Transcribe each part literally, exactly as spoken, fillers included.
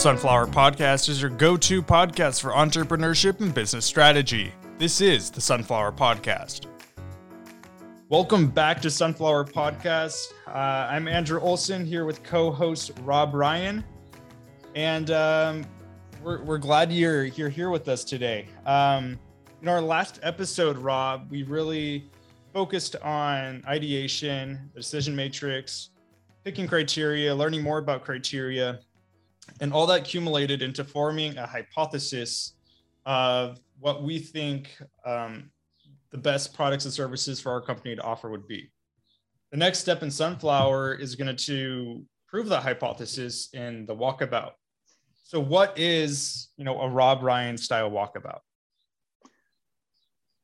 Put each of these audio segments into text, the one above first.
Sunflower Podcast is your go-to podcast for entrepreneurship and business strategy. This is the Sunflower Podcast. Welcome back to Sunflower Podcast. Uh, I'm Andrew Olsen here with co-host Rob Ryan. And um, we're, we're glad you're, you're here with us today. Um, in our last episode, Rob, we really focused on ideation, the decision matrix, picking criteria, learning more about criteria, and all that accumulated into forming a hypothesis of what we think um, the best products and services for our company to offer would be. The next step in Sunflower is going to prove that hypothesis in the walkabout. So what is, you know, a Rob Ryan style walkabout?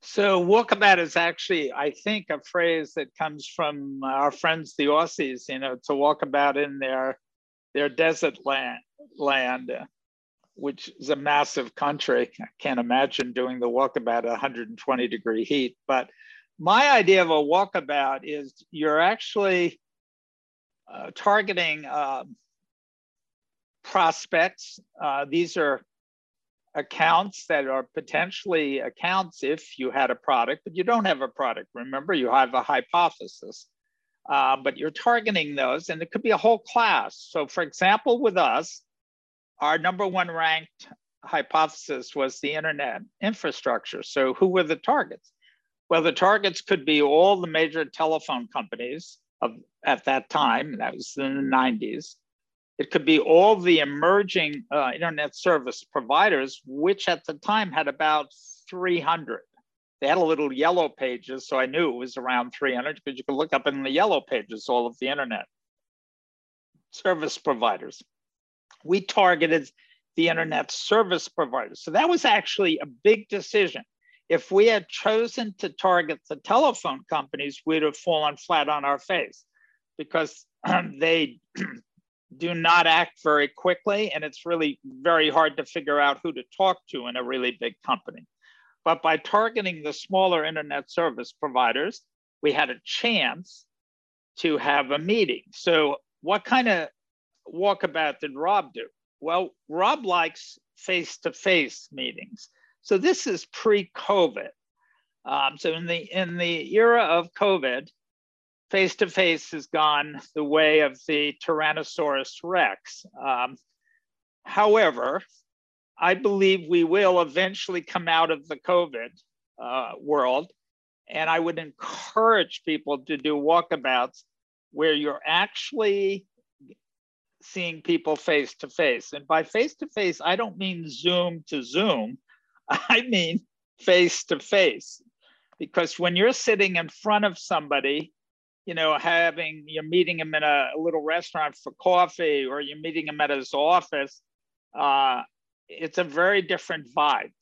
So walkabout is actually, I think, a phrase that comes from our friends, the Aussies, you know, to walk about in their their desert land, land, which is a massive country. I can't imagine doing the walkabout at one hundred twenty degree heat. But my idea of a walkabout is you're actually uh, targeting uh, prospects. Uh, these are accounts that are potentially accounts if you had a product, but you don't have a product. Remember, you have a hypothesis, uh, but you're targeting those, and it could be a whole class. So for example, with us, our number one ranked hypothesis was the internet infrastructure. So who were the targets? Well, the targets could be all the major telephone companies of, at that time, that was in the nineties. It could be all the emerging uh, internet service providers, which at the time had about three hundred. They had a little yellow pages, so I knew it was around three hundred because you could look up in the yellow pages all of the internet service providers. We targeted the internet service providers. So that was actually a big decision. If we had chosen to target the telephone companies, we'd have fallen flat on our face because um, they do not act very quickly, and it's really very hard to figure out who to talk to in a really big company. But by targeting the smaller internet service providers, we had a chance to have a meeting. So what kind of walkabout did Rob do? Well, Rob likes face-to-face meetings. So this is pre-COVID. Um, so in the in the era of COVID, face-to-face has gone the way of the Tyrannosaurus Rex. Um, however, I believe we will eventually come out of the COVID uh, world, and I would encourage people to do walkabouts where you're actually seeing people face-to-face. And by face-to-face, I don't mean Zoom to Zoom. I mean face-to-face, because when you're sitting in front of somebody, you know, having, you're meeting him in a, a little restaurant for coffee, or you're meeting him at his office, uh, it's a very different vibe.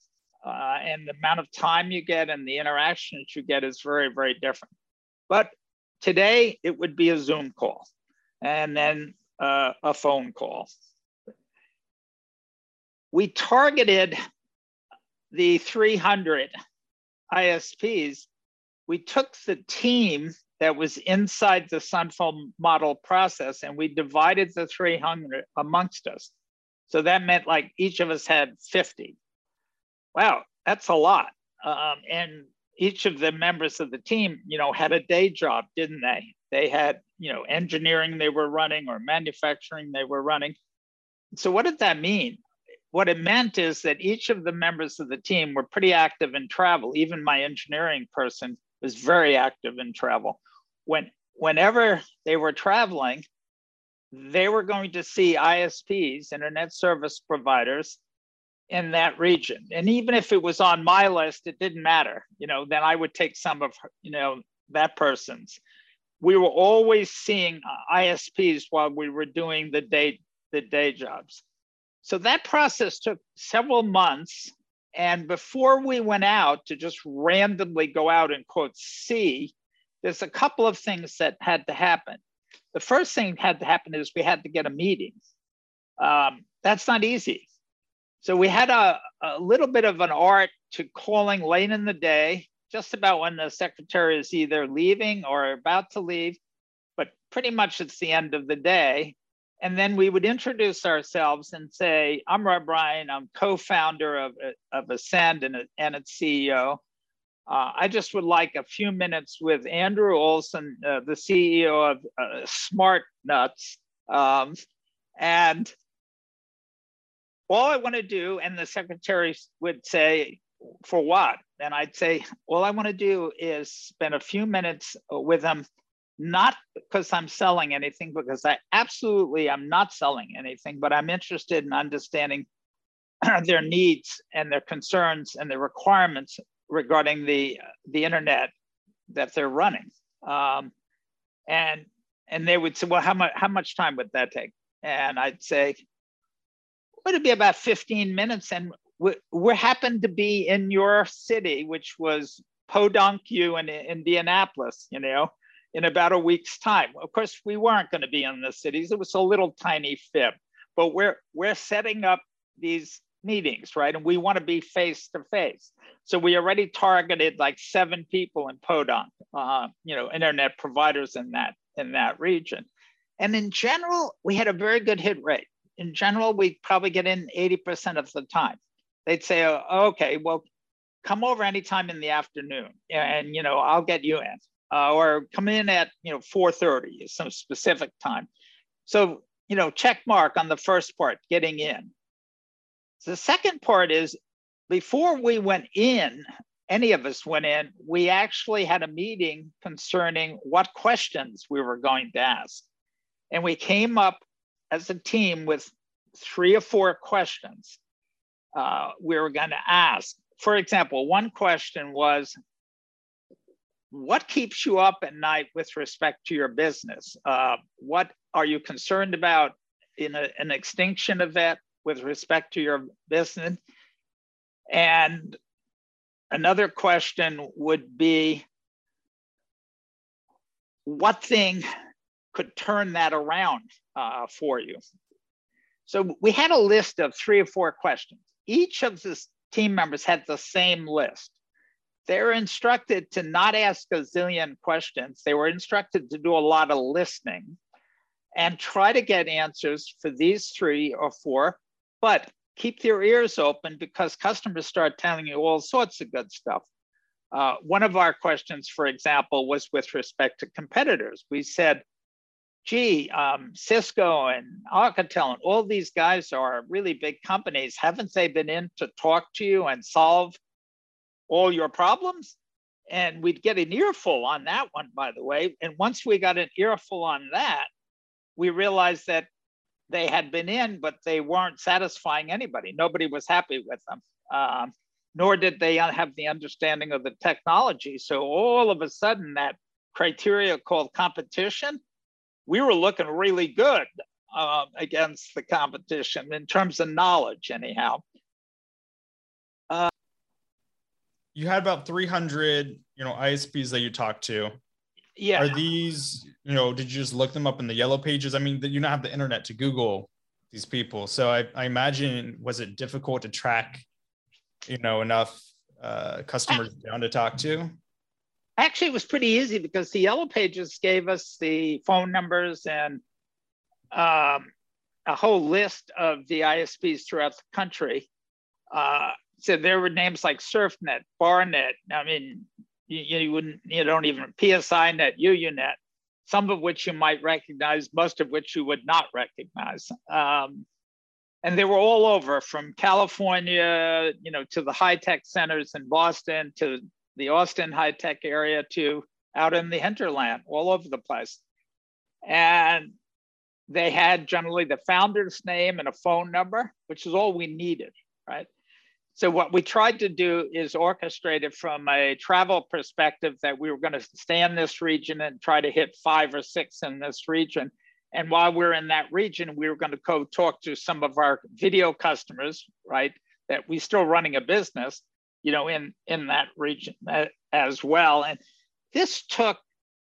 Uh, and the amount of time you get and the interaction that you get is very, very different. But today it would be a Zoom call and then uh, a phone call. We targeted the three hundred I S Ps. We took the team that was inside the Sunflower Model process, and we divided the three hundred amongst us. So that meant like each of us had fifty. Wow, that's a lot. Um, and each of the members of the team, you know, had a day job, didn't they? They had, you know, engineering they were running or manufacturing they were running. So what did that mean? What it meant is that each of the members of the team were pretty active in travel. Even my engineering person was very active in travel. When, whenever they were traveling, they were going to see I S Ps, internet service providers, in that region. And even if it was on my list, it didn't matter. You know, then I would take some of, you know, that person's. We were always seeing I S Ps while we were doing the day, the day jobs. So that process took several months. And before we went out to just randomly go out and quote, see, there's a couple of things that had to happen. The first thing had to happen is we had to get a meeting. Um, that's not easy. So we had a, a little bit of an art to calling late in the day, just about when the secretary is either leaving or about to leave, but pretty much it's the end of the day. And then we would introduce ourselves and say, I'm Rob Ryan, I'm co-founder of, of Ascend and, and its C E O. Uh, I just would like a few minutes with Andrew Olsen, uh, the C E O of uh, Smart Nuts. Um, and all I want to do, and the secretary would say, for what? And I'd say, all I want to do is spend a few minutes with him, not because I'm selling anything, because I absolutely am not selling anything, but I'm interested in understanding their needs and their concerns and their requirements regarding the the internet that they're running, um, and and they would say, well, how much how much time would that take? And I'd say, would it be about fifteen minutes? And we, we happened to be in your city, which was Podunk, you in, in Indianapolis, you know, in about a week's time. Of course, we weren't going to be in the cities. It was a little tiny fib, but we're we're setting up these meetings, right? And we want to be face to face. So we already targeted like seven people in Podunk, uh, you know, internet providers in that in that region. And in general, we had a very good hit rate. In general, we probably get in eighty percent of the time. They'd say, oh, okay, well, come over anytime in the afternoon and, you know, I'll get you in, uh, or come in at, you know, four thirty, some specific time. So, you know, check mark on the first part, getting in. The second part is, before we went in, any of us went in, we actually had a meeting concerning what questions we were going to ask. And we came up as a team with three or four questions uh, we were going to ask. For example, one question was, what keeps you up at night with respect to your business? Uh, what are you concerned about in a, an extinction event with respect to your business? And another question would be, what thing could turn that around uh, for you? So we had a list of three or four questions. Each of the team members had the same list. They were instructed to not ask a zillion questions. They were instructed to do a lot of listening and try to get answers for these three or four, but keep their ears open because customers start telling you all sorts of good stuff. Uh, one of our questions, for example, was with respect to competitors. We said, gee, um, Cisco and Alcatel and all these guys are really big companies. Haven't they been in to talk to you and solve all your problems? And we'd get an earful on that one, by the way. And once we got an earful on that, we realized that they had been in, but they weren't satisfying anybody. Nobody was happy with them, um, nor did they have the understanding of the technology. So all of a sudden, that criteria called competition, we were looking really good uh, against the competition in terms of knowledge, anyhow. Uh, you had about three hundred, you know, I S Ps that you talked to. Yeah. Are these, you know, did you just look them up in the yellow pages? I mean, you don't have the internet to Google these people. So I, I imagine, was it difficult to track, you know, enough uh, customers down to talk to? Actually, it was pretty easy because the yellow pages gave us the phone numbers and um, a whole list of the I S Ps throughout the country. Uh, so there were names like Surfnet, Barnet, I mean, You, you wouldn't, you don't even, PSINet, U U net, some of which you might recognize, most of which you would not recognize. Um, and they were all over, from California, you know, to the high-tech centers in Boston, to the Austin high-tech area, to out in the hinterland, all over the place. And they had generally the founder's name and a phone number, which is all we needed, right? So what we tried to do is orchestrate it from a travel perspective that we were going to stay in this region and try to hit five or six in this region. And while we were in that region, we were going to go talk to some of our video customers, right? That we still running a business, you know, in, in that region as well. And this took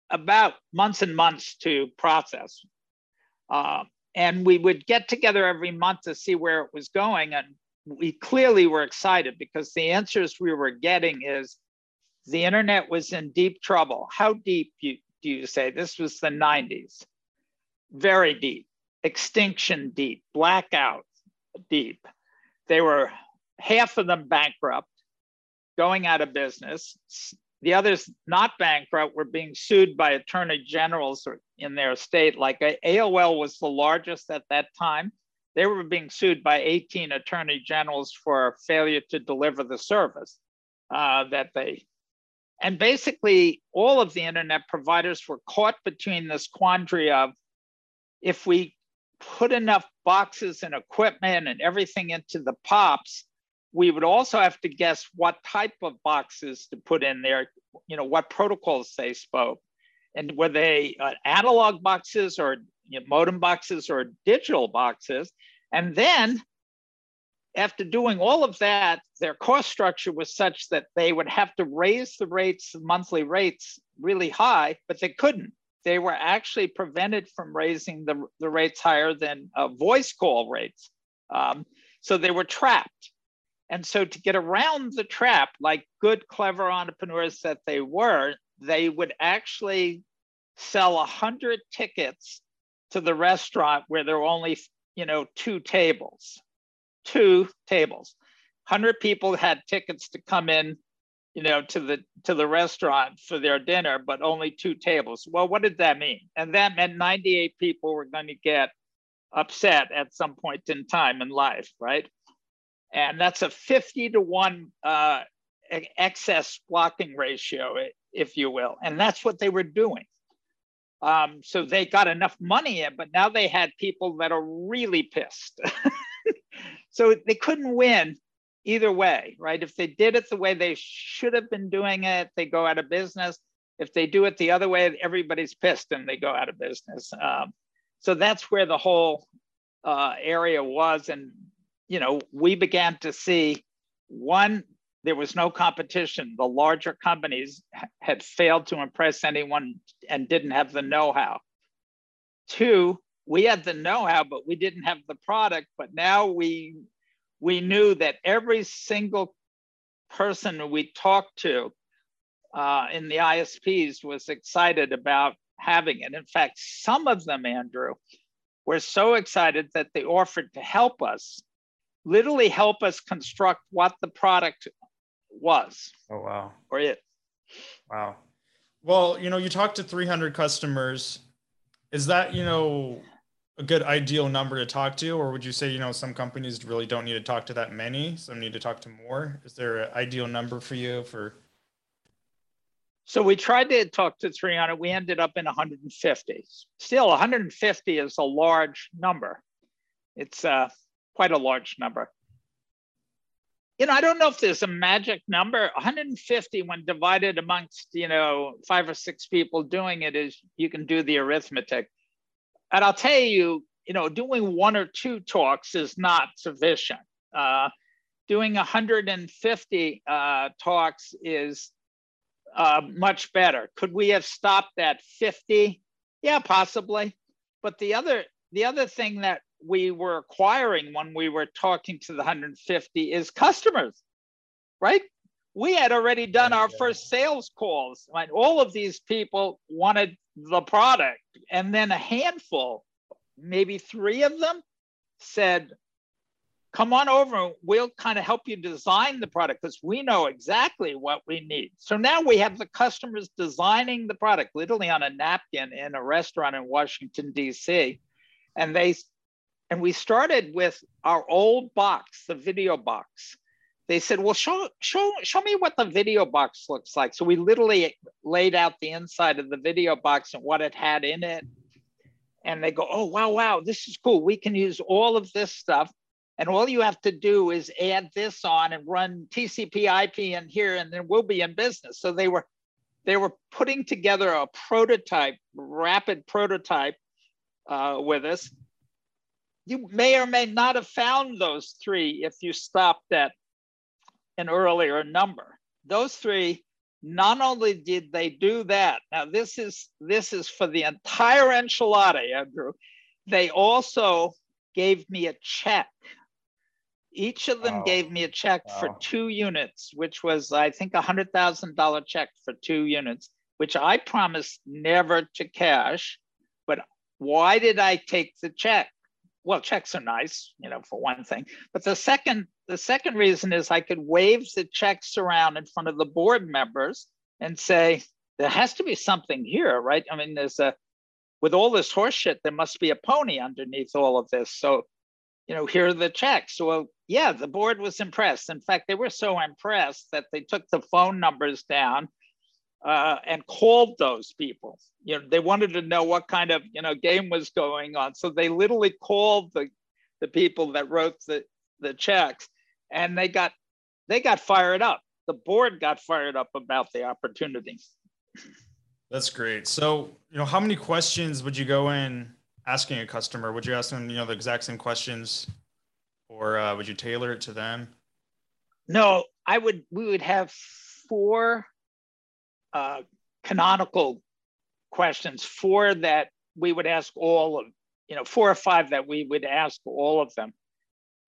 about months and months to process. Uh, and we would get together every month to see where it was going. And we clearly were excited because the answers we were getting is the internet was in deep trouble. How deep you, do you say? This was the nineties, very deep. extinction deep, blackout deep. They were half of them bankrupt, going out of business. The others not bankrupt were being sued by attorney generals in their state. Like A O L was the largest at that time. They were being sued by eighteen attorney generals for failure to deliver the service uh, that they, and basically all of the internet providers were caught between this quandary of, if we put enough boxes and equipment and everything into the P O Ps, we would also have to guess what type of boxes to put in there, you know, what protocols they spoke. And were they uh, analog boxes or you know, modem boxes or digital boxes? And then after doing all of that, their cost structure was such that they would have to raise the rates, the monthly rates really high, but they couldn't. They were actually prevented from raising the, the rates higher than uh, voice call rates. Um, so they were trapped. And so to get around the trap, like good, clever entrepreneurs that they were, they would actually sell one hundred tickets to the restaurant where there were only, you know, two tables, two tables. one hundred people had tickets to come in, you know, to the to the restaurant for their dinner, but only two tables. Well, what did that mean? And that meant ninety-eight people were going to get upset at some point in time in life, right? And that's a fifty to one uh, excess blocking ratio, if you will. And that's what they were doing. Um, so they got enough money in, but now they had people that are really pissed. So they couldn't win either way, right? If they did it the way they should have been doing it, they go out of business. If they do it the other way, everybody's pissed and they go out of business. Um, so that's where the whole uh, area was. And you know, we began to see, one, there was no competition. The larger companies had failed to impress anyone and didn't have the know-how. Two, we had the know-how, but we didn't have the product. But now we, we knew that every single person we talked to uh, in the I S Ps was excited about having it. In fact, some of them, Andrew, were so excited that they offered to help us. Literally help us construct what the product was. Oh, wow. Or it. Wow. Well, you know, you talked to three hundred customers. Is that, you know, a good ideal number to talk to? Or would you say, you know, some companies really don't need to talk to that many, some need to talk to more? Is there an ideal number for you for? So we tried to talk to three hundred. We ended up in one hundred fifty. Still, one hundred fifty is a large number. It's uh quite a large number. You know, I don't know if there's a magic number. one hundred fifty when divided amongst, you know, five or six people doing it is, you can do the arithmetic. And I'll tell you, you know, doing one or two talks is not sufficient. Uh, doing one hundred fifty uh, talks is uh, much better. Could we have stopped at fifty? Yeah, possibly. But the other, the other thing that we were acquiring when we were talking to the one hundred fifty is customers, right? We had already done our first sales calls. Like all of these people wanted the product. And then a handful, maybe three of them said, come on over, we'll kind of help you design the product because we know exactly what we need. So now we have the customers designing the product literally on a napkin in a restaurant in Washington, D C. And they And we started with our old box, the video box. They said, well, show, show, show me what the video box looks like. So we literally laid out the inside of the video box and what it had in it. And they go, oh, wow, wow, this is cool. We can use all of this stuff. And all you have to do is add this on and run T C P I P in here, and then we'll be in business. So they were, they were putting together a prototype, rapid prototype uh, with us. You may or may not have found those three if you stopped at an earlier number. Those three, not only did they do that, now this is, this is for the entire enchilada, Andrew. They also gave me a check. Each of them wow. gave me a check wow. for two units, which was, I think, a one hundred thousand dollars check for two units, which I promised never to cash, but Why did I take the check? Well, checks are nice, you know, for one thing. But the second, the second reason is I could wave the checks around in front of the board members and say, there has to be something here, right? I mean, there's a, with all this horseshit, there must be a pony underneath all of this. So, you know, here are the checks. Well, yeah, the board was impressed. In fact, they were so impressed that they took the phone numbers down uh, and called those people. You know, they wanted to know what kind of, you know, game was going on. So they literally called the, the people that wrote the, the checks, and they got, they got fired up. The board got fired up about the opportunity. That's great. So, you know, how many questions would you go in asking a customer? Would you ask them, you know, the exact same questions, or uh, would you tailor it to them? No, I would, we would have four uh, canonical questions, four that we would ask all of, you know, four or five that we would ask all of them.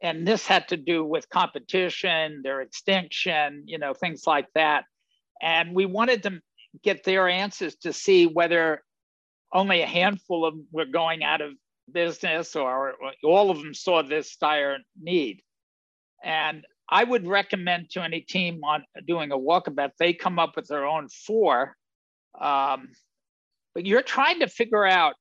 And this had to do with competition, their extinction, you know, things like that. And we wanted to get their answers to see whether only a handful of them were going out of business or, or all of them saw this dire need. And I would recommend to any team on doing a walkabout, they come up with their own four. Um, but you're trying to figure out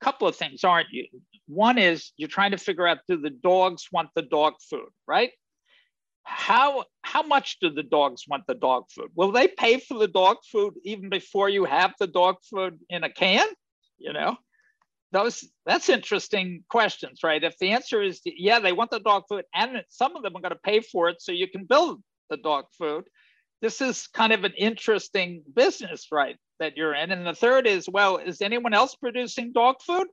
a couple of things, aren't you? One is you're trying to figure out, do the dogs want the dog food, right? How, how much do the dogs want the dog food? Will they pay for the dog food even before you have the dog food in a can? You know, those, that's interesting questions, right? If the answer is, yeah, they want the dog food and some of them are going to pay for it so you can build the dog food. This is kind of an interesting business, right, that you're in. And the third is, well, is anyone else producing dog food?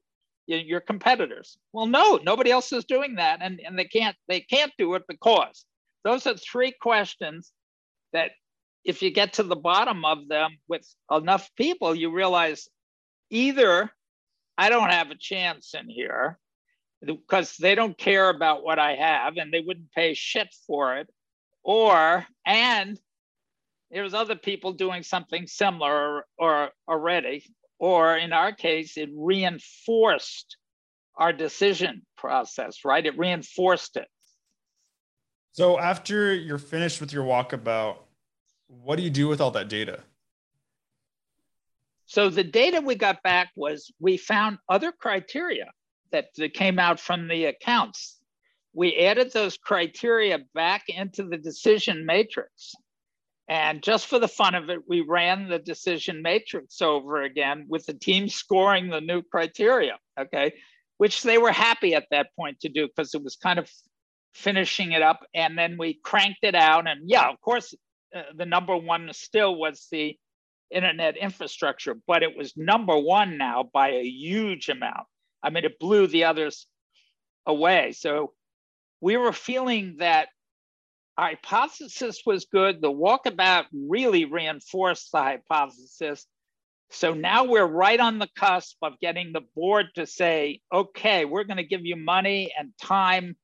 Your competitors. Well, no, nobody else is doing that. And, and they can't, they can't do it because. Those are three questions that if you get to the bottom of them with enough people, you realize either I don't have a chance in here because they don't care about what I have and they wouldn't pay shit for it, or, and there's other people doing something similar or, or already, or in our case, it reinforced our decision process, right? It reinforced it. So after you're finished with your walkabout, what do you do with all that data? So the data we got back was we found other criteria that, that came out from the accounts. We added those criteria back into the decision matrix. And just for the fun of it, we ran the decision matrix over again with the team scoring the new criteria, okay? Which they were happy at that point to do because it was kind of finishing it up, and then we cranked it out. And yeah, of course, uh, the number one still was the internet infrastructure, but it was number one now by a huge amount. I mean, it blew the others away. So we were feeling that our hypothesis was good. The walkabout really reinforced the hypothesis. So now we're right on the cusp of getting the board to say, okay, we're going to give you money and time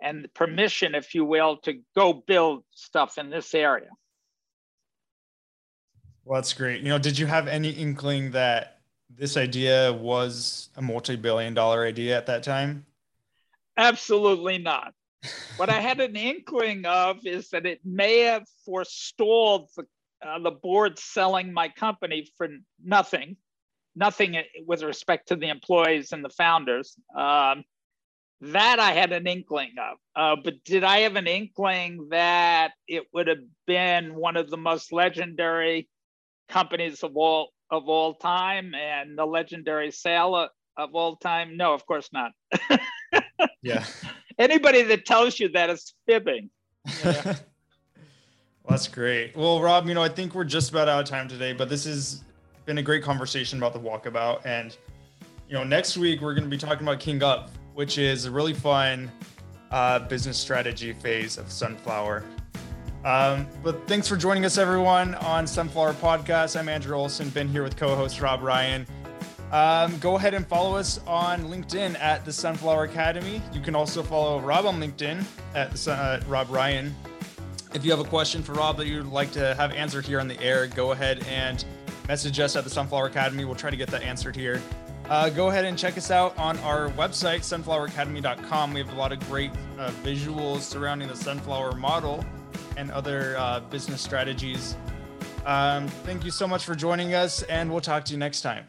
and permission, if you will, to go build stuff in this area. Well, that's great. You know, did you have any inkling that this idea was a multi-billion dollar idea at that time? Absolutely not. What I had an inkling of is that it may have forestalled the, uh, the board selling my company for nothing, nothing with respect to the employees and the founders. Um, That I had an inkling of, uh, but did I have an inkling that it would have been one of the most legendary companies of all of all time and the legendary sale of, of all time? No, of course not. Yeah. Anybody that tells you that is fibbing. Yeah. Well, that's great. Well, Rob, you know, I think we're just about out of time today, but this has been a great conversation about the walkabout. And, you know, next week we're going to be talking about King Up, which is a really fun uh, business strategy phase of Sunflower. Um, but thanks for joining us, everyone, on Sunflower Podcast. I'm Andrew Olsen, been here with co-host Rob Ryan. Um, go ahead and follow us on LinkedIn at the Sunflower Academy. You can also follow Rob on LinkedIn at uh, Rob Ryan. If you have a question for Rob that you'd like to have answered here on the air, go ahead and message us at the Sunflower Academy. We'll try to get that answered here. Uh, go ahead and check us out on our website, sunflower academy dot com. We have a lot of great uh, visuals surrounding the sunflower model and other uh, business strategies. Um, thank you so much for joining us, and we'll talk to you next time.